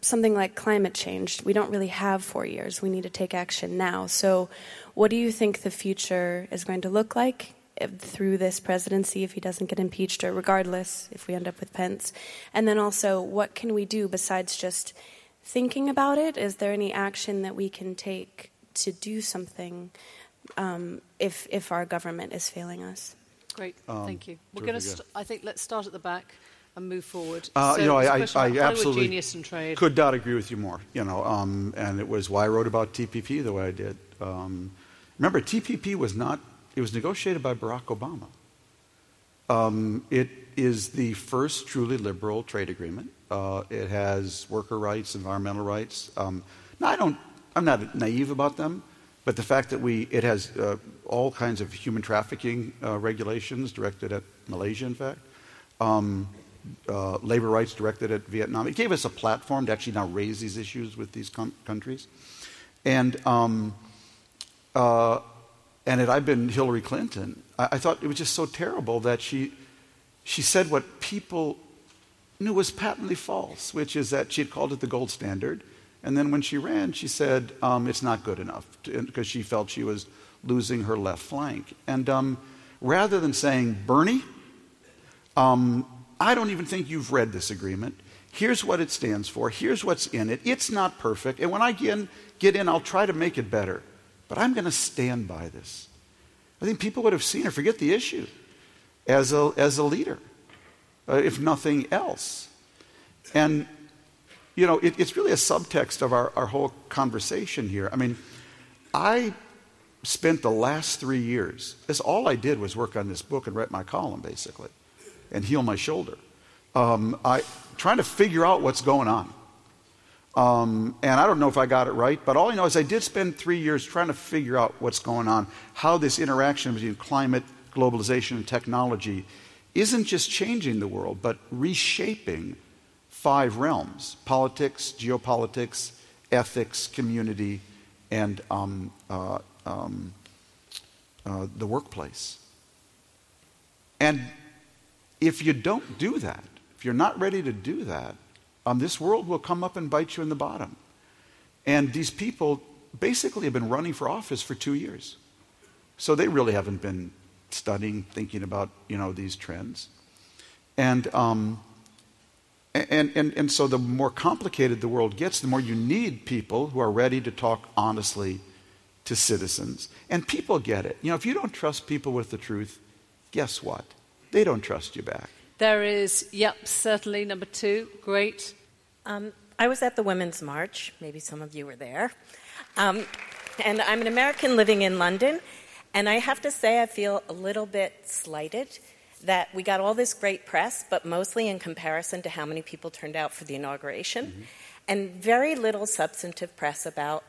something like climate change, we don't really have 4 years. We need to take action now. So what do you think the future is going to look like through this presidency, if he doesn't get impeached, or regardless, if we end up with Pence? And then also, what can we do besides just thinking about it? Is there any action that we can take to do something if our government is failing us? Great, thank you. We're going to. I think let's start at the back and move forward. I absolutely could not agree with you more. And it was why I wrote about TPP the way I did. Remember, TPP was not. It was negotiated by Barack Obama. It is the first truly liberal trade agreement. It has worker rights, environmental rights. I'm not naive about them, but the fact that it has all kinds of human trafficking regulations directed at Malaysia, in fact, labor rights directed at Vietnam. It gave us a platform to actually now raise these issues with these countries, And had I been Hillary Clinton, I thought it was just so terrible that she said what people knew was patently false, which is that she had called it the gold standard. And then when she ran, she said it's not good enough because she felt she was losing her left flank. And rather than saying, Bernie, I don't even think you've read this agreement. Here's what it stands for. Here's what's in it. It's not perfect. And when I get in, I'll try to make it better. But I'm going to stand by this. I think people would have seen her forget the issue as a leader, if nothing else. And, it's really a subtext of our whole conversation here. I mean, I spent the last 3 years, all I did was work on this book and write my column, basically, and heal my shoulder. Trying to figure out what's going on. And I don't know if I got it right, but all I know is I did spend 3 years trying to figure out what's going on, how this interaction between climate, globalization, and technology isn't just changing the world, but reshaping 5 realms: politics, geopolitics, ethics, community, and the workplace. And if you don't do that, if you're not ready to do that, this world will come up and bite you in the bottom. And these people basically have been running for office for 2 years. So they really haven't been studying, thinking about, these trends. And so the more complicated the world gets, the more you need people who are ready to talk honestly to citizens. And people get it. If you don't trust people with the truth, guess what? They don't trust you back. There is, certainly, number two. Great. I was at the Women's March. Maybe some of you were there. And I'm an American living in London. And I have to say I feel a little bit slighted that we got all this great press, but mostly in comparison to how many people turned out for the inauguration. Mm-hmm. And very little substantive press about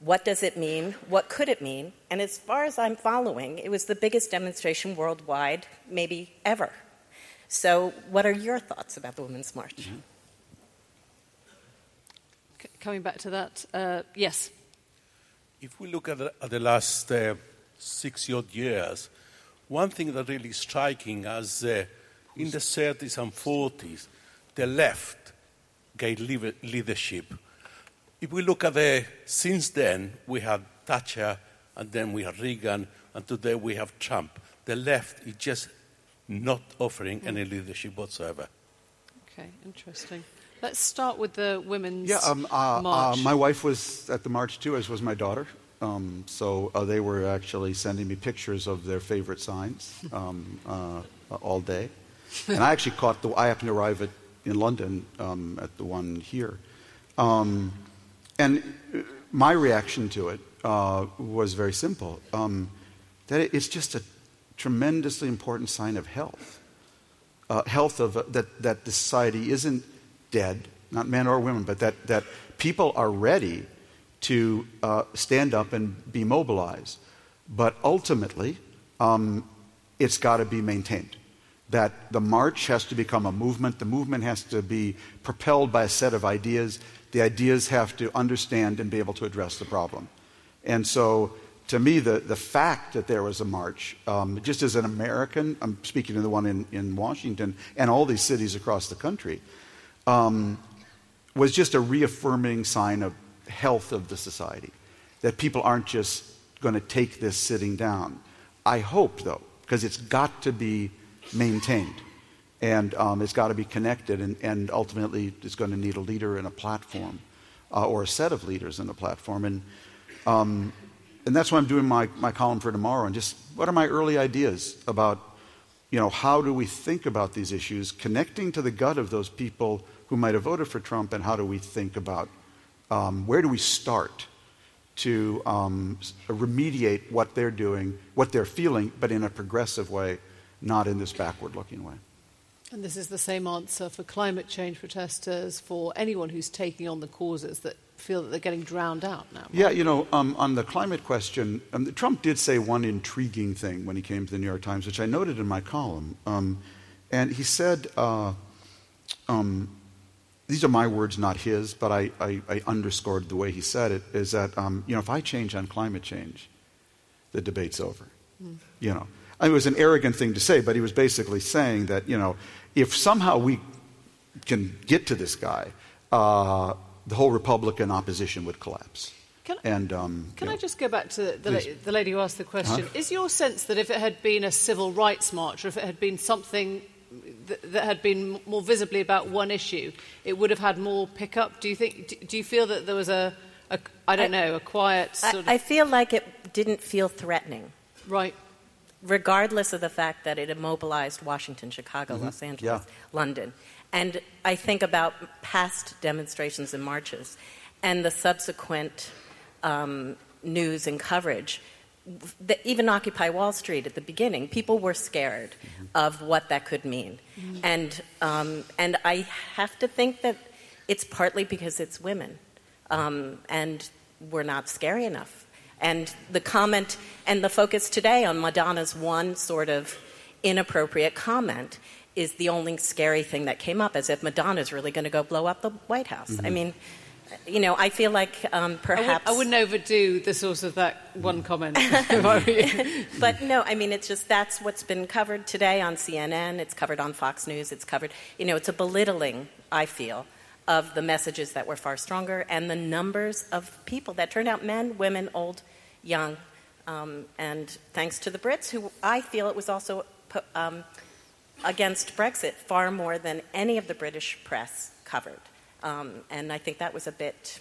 what does it mean, what could it mean. And as far as I'm following, it was the biggest demonstration worldwide, maybe ever. So what are your thoughts about the Women's March? Mm-hmm. Coming back to that, yes. If we look at the last 60-odd years, one thing that really is striking as in the 30s and 40s, the left gained leadership. If we look at since then, we had Thatcher, and then we had Reagan, and today we have Trump. The left is just not offering any leadership whatsoever. Okay, interesting. Let's start with the women's march. My wife was at the march too, as was my daughter. So they were actually sending me pictures of their favorite signs all day. And I actually I happened to arrive in London at the one here. And my reaction to it was very simple. That it's just a tremendously important sign of health. Health of that the society isn't dead, not men or women, but that people are ready to stand up and be mobilized. But ultimately, it's got to be maintained. That the march has to become a movement. The movement has to be propelled by a set of ideas. The ideas have to understand and be able to address the problem. And so, to me, the fact that there was a march, just as an American, I'm speaking to the one in Washington and all these cities across the country, was just a reaffirming sign of health of the society, that people aren't just going to take this sitting down. I hope, though, because it's got to be maintained, and it's got to be connected, and ultimately it's going to need a leader and a platform, or a set of leaders and a platform. And that's why I'm doing my column for tomorrow, and just what are my early ideas about how do we think about these issues, connecting to the gut of those people who might have voted for Trump, and how do we think about where do we start to remediate what they're doing, what they're feeling, but in a progressive way, not in this backward-looking way. And this is the same answer for climate change protesters, for anyone who's taking on the causes that feel that they're getting drowned out now. Right? Yeah, on the climate question, Trump did say one intriguing thing when he came to the New York Times, which I noted in my column. And he said, these are my words, not his, but I underscored the way he said it, is that, if I change on climate change, the debate's over. Mm. It was an arrogant thing to say, but he was basically saying that, if somehow we can get to this guy, the whole Republican opposition would collapse. Can I just go back to the lady who asked the question? Is your sense that if it had been a civil rights march, or if it had been something that had been more visibly about one issue, it would have had more pickup? Do you feel that there was a quiet sort of... I feel like it didn't feel threatening. Right. Regardless of the fact that it immobilized Washington, Chicago, Los Angeles, London. And I think about past demonstrations and marches and the subsequent news and coverage. Even Occupy Wall Street at the beginning, people were scared of what that could mean. Mm-hmm. And I have to think that it's partly because it's women. And we're not scary enough. And the comment and the focus today on Madonna's one sort of inappropriate comment is the only scary thing that came up, as if Madonna's really going to go blow up the White House. Mm-hmm. I mean, I feel like perhaps... I wouldn't overdo the source of that one comment. But no, I mean, it's just that's what's been covered today on CNN. It's covered on Fox News. It's covered... it's a belittling, I feel, of the messages that were far stronger, and the numbers of people that turned out, men, women, old, young, And thanks to the Brits, who I feel it was also against Brexit far more than any of the British press covered. And I think that was a bit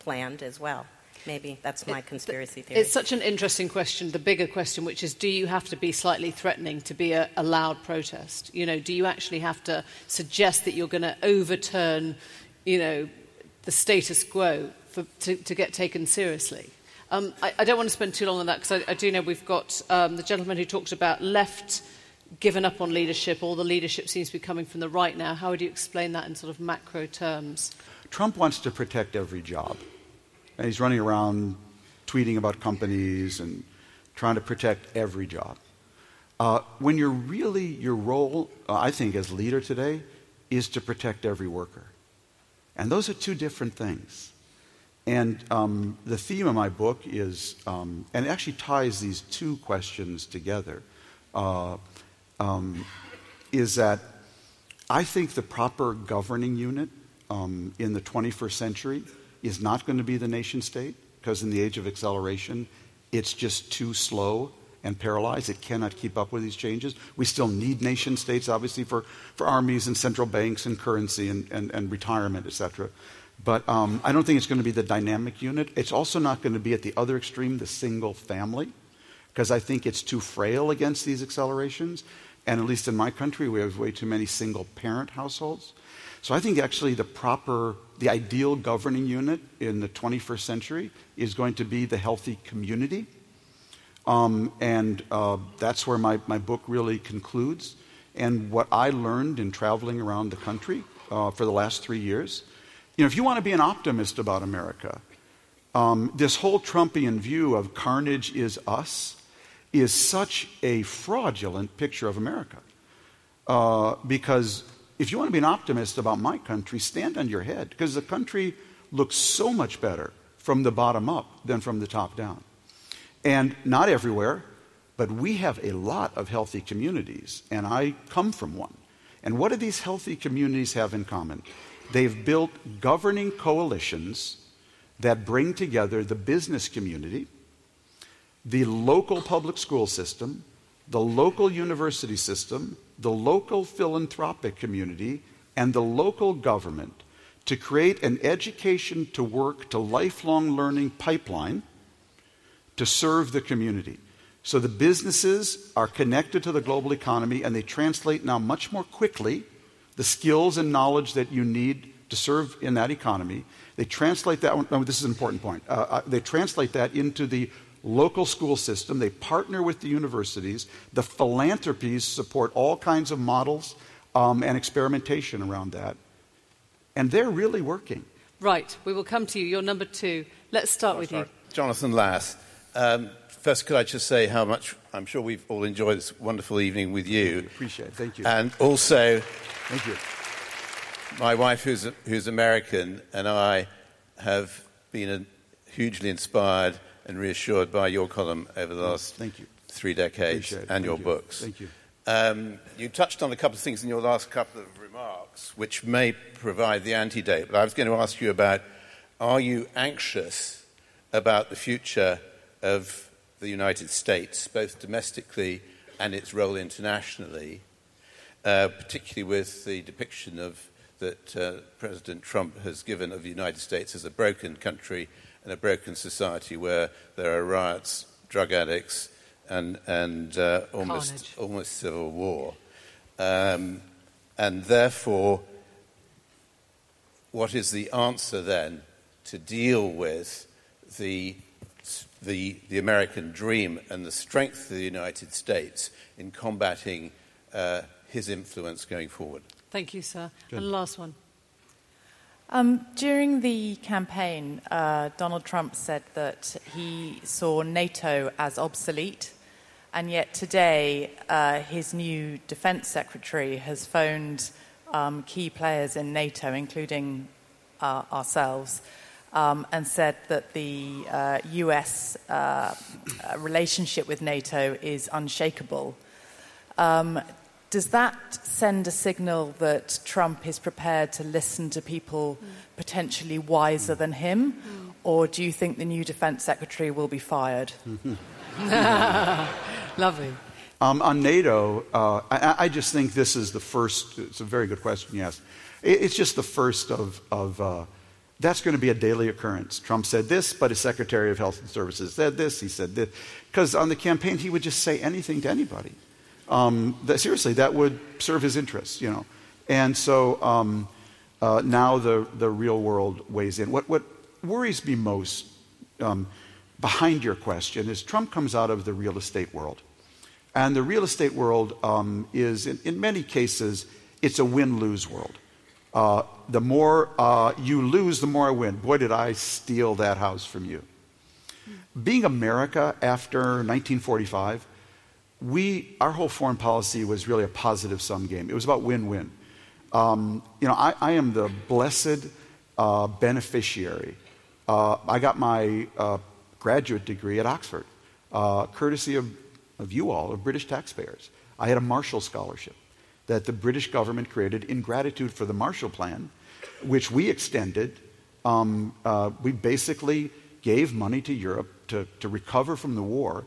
planned as well. Maybe that's my conspiracy theory. It's such an interesting question, the bigger question, which is, do you have to be slightly threatening to be a loud protest? You know, do you actually have to suggest that you're going to overturn, you know, the status quo to get taken seriously? I don't want to spend too long on that, because I do know we've got the gentleman who talked about left given up on leadership. All the leadership seems to be coming from the right now. How would you explain that in sort of macro terms? Trump wants to protect every job. And he's running around tweeting about companies and trying to protect every job. When you're really, your role, I think, as leader today is to protect every worker. And those are two different things. And the theme of my book is, and it actually ties these two questions together, is that I think the proper governing unit in the 21st century is not going to be the nation state, because in the age of acceleration, it's just too slow and paralyzed. It cannot keep up with these changes. We still need nation states, obviously, for armies and central banks and currency and retirement, et cetera. But I don't think it's going to be the dynamic unit. It's also not going to be, at the other extreme, the single family, because I think it's too frail against these accelerations. And at least in my country, we have way too many single-parent households. So I think actually the ideal governing unit in the 21st century is going to be the healthy community. That's where my book really concludes. And what I learned in traveling around the country for the last 3 years, you know, if you want to be an optimist about America, this whole Trumpian view of carnage is us is such a fraudulent picture of America. Because if you want to be an optimist about my country, stand on your head, because the country looks so much better from the bottom up than from the top down. And not everywhere, but we have a lot of healthy communities, and I come from one. And what do these healthy communities have in common? They've built governing coalitions that bring together the business community, the local public school system, the local university system, the local philanthropic community, and the local government to create an education to work to lifelong learning pipeline to serve the community. So the businesses are connected to the global economy, and they translate now much more quickly the skills and knowledge that you need to serve in that economy. They translate that, no, this is an important point, they translate that into the local school system. They partner with the universities. The philanthropies support all kinds of models and experimentation around that. And they're really working. Right. We will come to you. You're number two. Let's start with you. Jonathan Lass. First, could I just say how much I'm sure we've all enjoyed this wonderful evening with you. Appreciate it. Thank you. And also, thank you. My wife, who's American, and I have been hugely inspired and reassured by your column over the last 3 decades and your books. Thank you. You touched on a couple of things in your last couple of remarks, which may provide the antidote. But I was going to ask you about, are you anxious about the future of the United States, both domestically and its role internationally, particularly with the depiction of that President Trump has given of the United States as a broken country, in a broken society where there are riots, drug addicts, and almost civil war. And therefore, what is the answer then to deal with the American dream and the strength of the United States in combating his influence going forward? Thank you, sir. Good. And last one. During the campaign, Donald Trump said that he saw NATO as obsolete, and yet today his new defense secretary has phoned key players in NATO, including ourselves, and said that the US relationship with NATO is unshakable. Does that send a signal that Trump is prepared to listen to people potentially wiser than him? or do you think the new Defence Secretary will be fired? Lovely. On NATO, I just think this is the first... It's a very good question, yes. It's just the first of that's going to be a daily occurrence. Trump said this, but his Secretary of Health and Services said this, he said this. Because on the campaign, he would just say anything to anybody. Seriously, that would serve his interests, you know. And so now the real world weighs in. What worries me most behind your question is Trump comes out of the real estate world. And the real estate world is, in many cases, it's a win-lose world. The more you lose, the more I win. Boy, did I steal that house from you. Being America after 1945, our whole foreign policy was really a positive-sum game. It was about win-win. I am the blessed beneficiary. I got my graduate degree at Oxford, courtesy of you all, of British taxpayers. I had a Marshall Scholarship that the British government created in gratitude for the Marshall Plan, which we extended. We basically gave money to Europe to recover from the war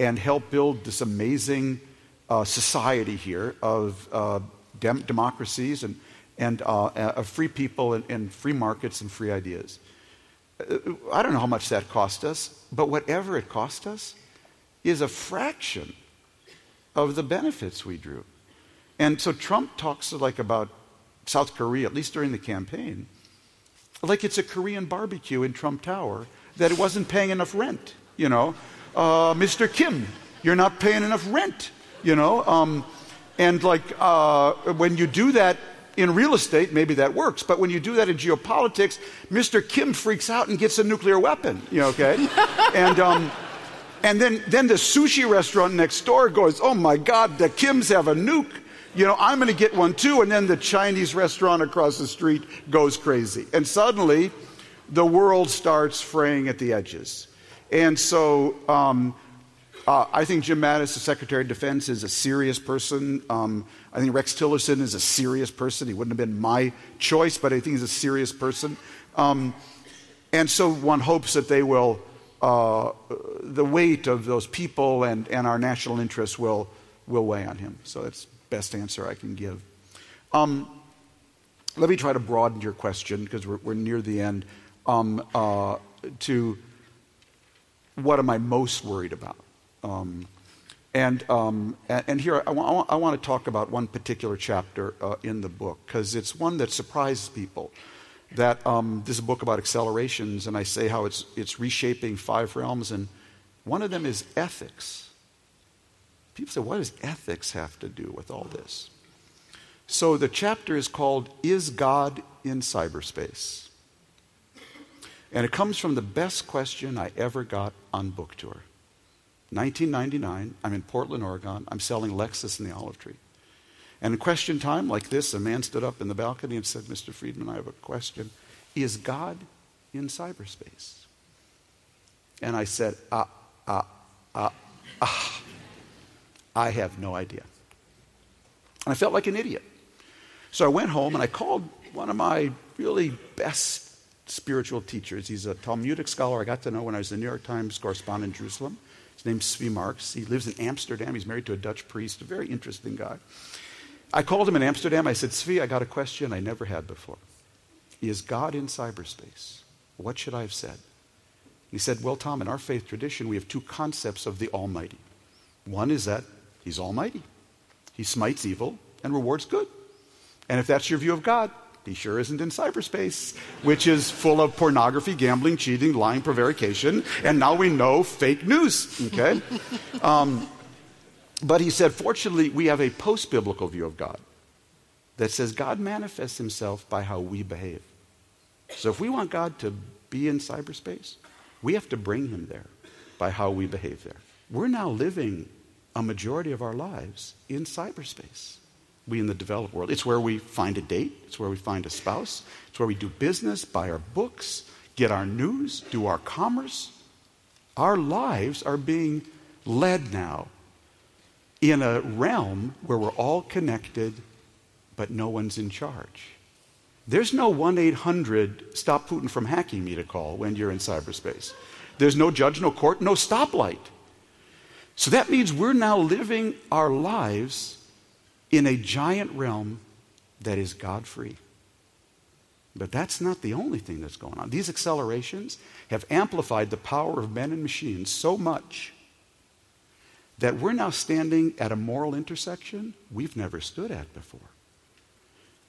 and help build this amazing society here of democracies and free people and free markets and free ideas. I don't know how much that cost us, but whatever it cost us is a fraction of the benefits we drew. And so Trump talks about South Korea, at least during the campaign, like it's a Korean barbecue in Trump Tower, that it wasn't paying enough rent, you know. Mr. Kim, you're not paying enough rent, you know. When you do that in real estate, maybe that works. But when you do that in geopolitics, Mr. Kim freaks out and gets a nuclear weapon, you know, okay? And then the sushi restaurant next door goes, oh, my God, the Kims have a nuke. You know, I'm going to get one, too. And then the Chinese restaurant across the street goes crazy. And suddenly, the world starts fraying at the edges. And so I think Jim Mattis, the Secretary of Defense, is a serious person. I think Rex Tillerson is a serious person. He wouldn't have been my choice, but I think he's a serious person. And so one hopes that they will, the weight of those people and our national interests will weigh on him. So that's the best answer I can give. Let me try to broaden your question, because we're near the end, to what am I most worried about? Here I want to talk about one particular chapter in the book, because it's one that surprised people. That this is a book about accelerations, and I say how it's reshaping five realms, and one of them is ethics. People say, what does ethics have to do with all this? So the chapter is called, Is God in Cyberspace? And it comes from the best question I ever got on book tour. 1999, I'm in Portland, Oregon. I'm selling Lexus in the olive tree. And in question time, like this, a man stood up in the balcony and said, Mr. Friedman, I have a question. Is God in cyberspace? And I said, I have no idea. And I felt like an idiot. So I went home and I called one of my really best spiritual teachers. He's a Talmudic scholar I got to know when I was the New York Times correspondent in Jerusalem. His name's Svi Marx. He lives in Amsterdam. He's married to a Dutch priest, a very interesting guy. I called him in Amsterdam. I said, Svi, I got a question I never had before. Is God in cyberspace? What should I have said? He said, well, Tom, in our faith tradition, we have two concepts of the Almighty. One is that he's almighty. He smites evil and rewards good. And if that's your view of God, he sure isn't in cyberspace, which is full of pornography, gambling, cheating, lying, prevarication, and now we know fake news, okay? But he said, fortunately, we have a post-biblical view of God that says God manifests himself by how we behave. So if we want God to be in cyberspace, we have to bring him there by how we behave there. We're now living a majority of our lives in cyberspace. We in the developed world. It's where we find a date. It's where we find a spouse. It's where we do business, buy our books, get our news, do our commerce. Our lives are being led now in a realm where we're all connected, but no one's in charge. There's no 1-800 stop Putin from hacking me to call when you're in cyberspace. There's no judge, no court, no stoplight. So that means we're now living our lives in a giant realm that is God-free. But that's not the only thing that's going on. These accelerations have amplified the power of men and machines so much that we're now standing at a moral intersection we've never stood at before.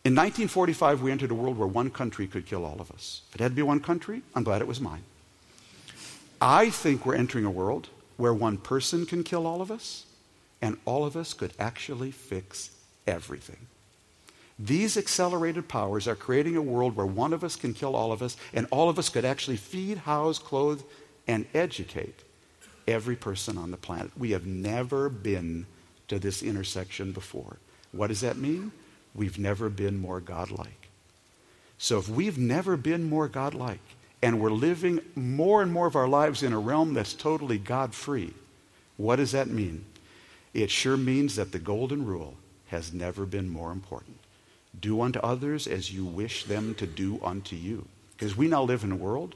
In 1945, we entered a world where one country could kill all of us. If it had to be one country, I'm glad it was mine. I think we're entering a world where one person can kill all of us, and all of us could actually fix everything. These accelerated powers are creating a world where one of us can kill all of us, and all of us could actually feed, house, clothe, and educate every person on the planet. We have never been to this intersection before. What does that mean? We've never been more godlike. So if we've never been more godlike, and we're living more and more of our lives in a realm that's totally God-free, what does that mean? It sure means that the golden rule has never been more important. Do unto others as you wish them to do unto you. Because we now live in a world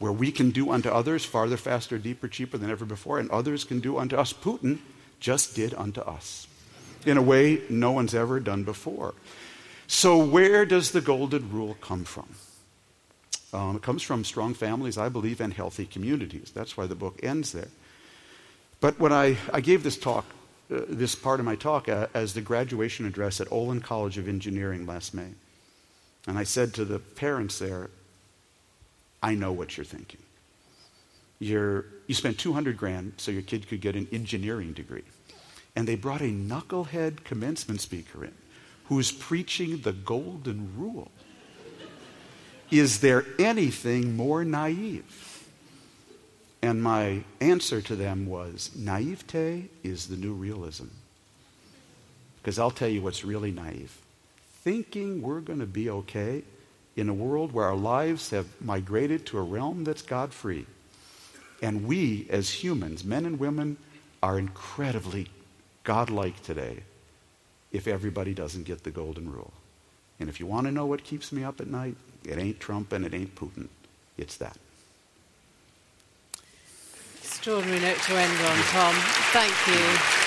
where we can do unto others farther, faster, deeper, cheaper than ever before, and others can do unto us. Putin just did unto us in a way no one's ever done before. So where does the golden rule come from? It comes from strong families, I believe, and healthy communities. That's why the book ends there. But when I gave this talk, this part of my talk, as the graduation address at Olin College of Engineering last May, and I said to the parents there, I know what you're thinking. You spent $200,000 so your kid could get an engineering degree. And they brought a knucklehead commencement speaker in who's preaching the golden rule. Is there anything more naive? And my answer to them was, naivete is the new realism. Because I'll tell you what's really naive. Thinking we're going to be okay in a world where our lives have migrated to a realm that's God-free. And we, as humans, men and women, are incredibly godlike today if everybody doesn't get the golden rule. And if you want to know what keeps me up at night, it ain't Trump and it ain't Putin. It's that. Extraordinary note to end on, Tom. Thank you.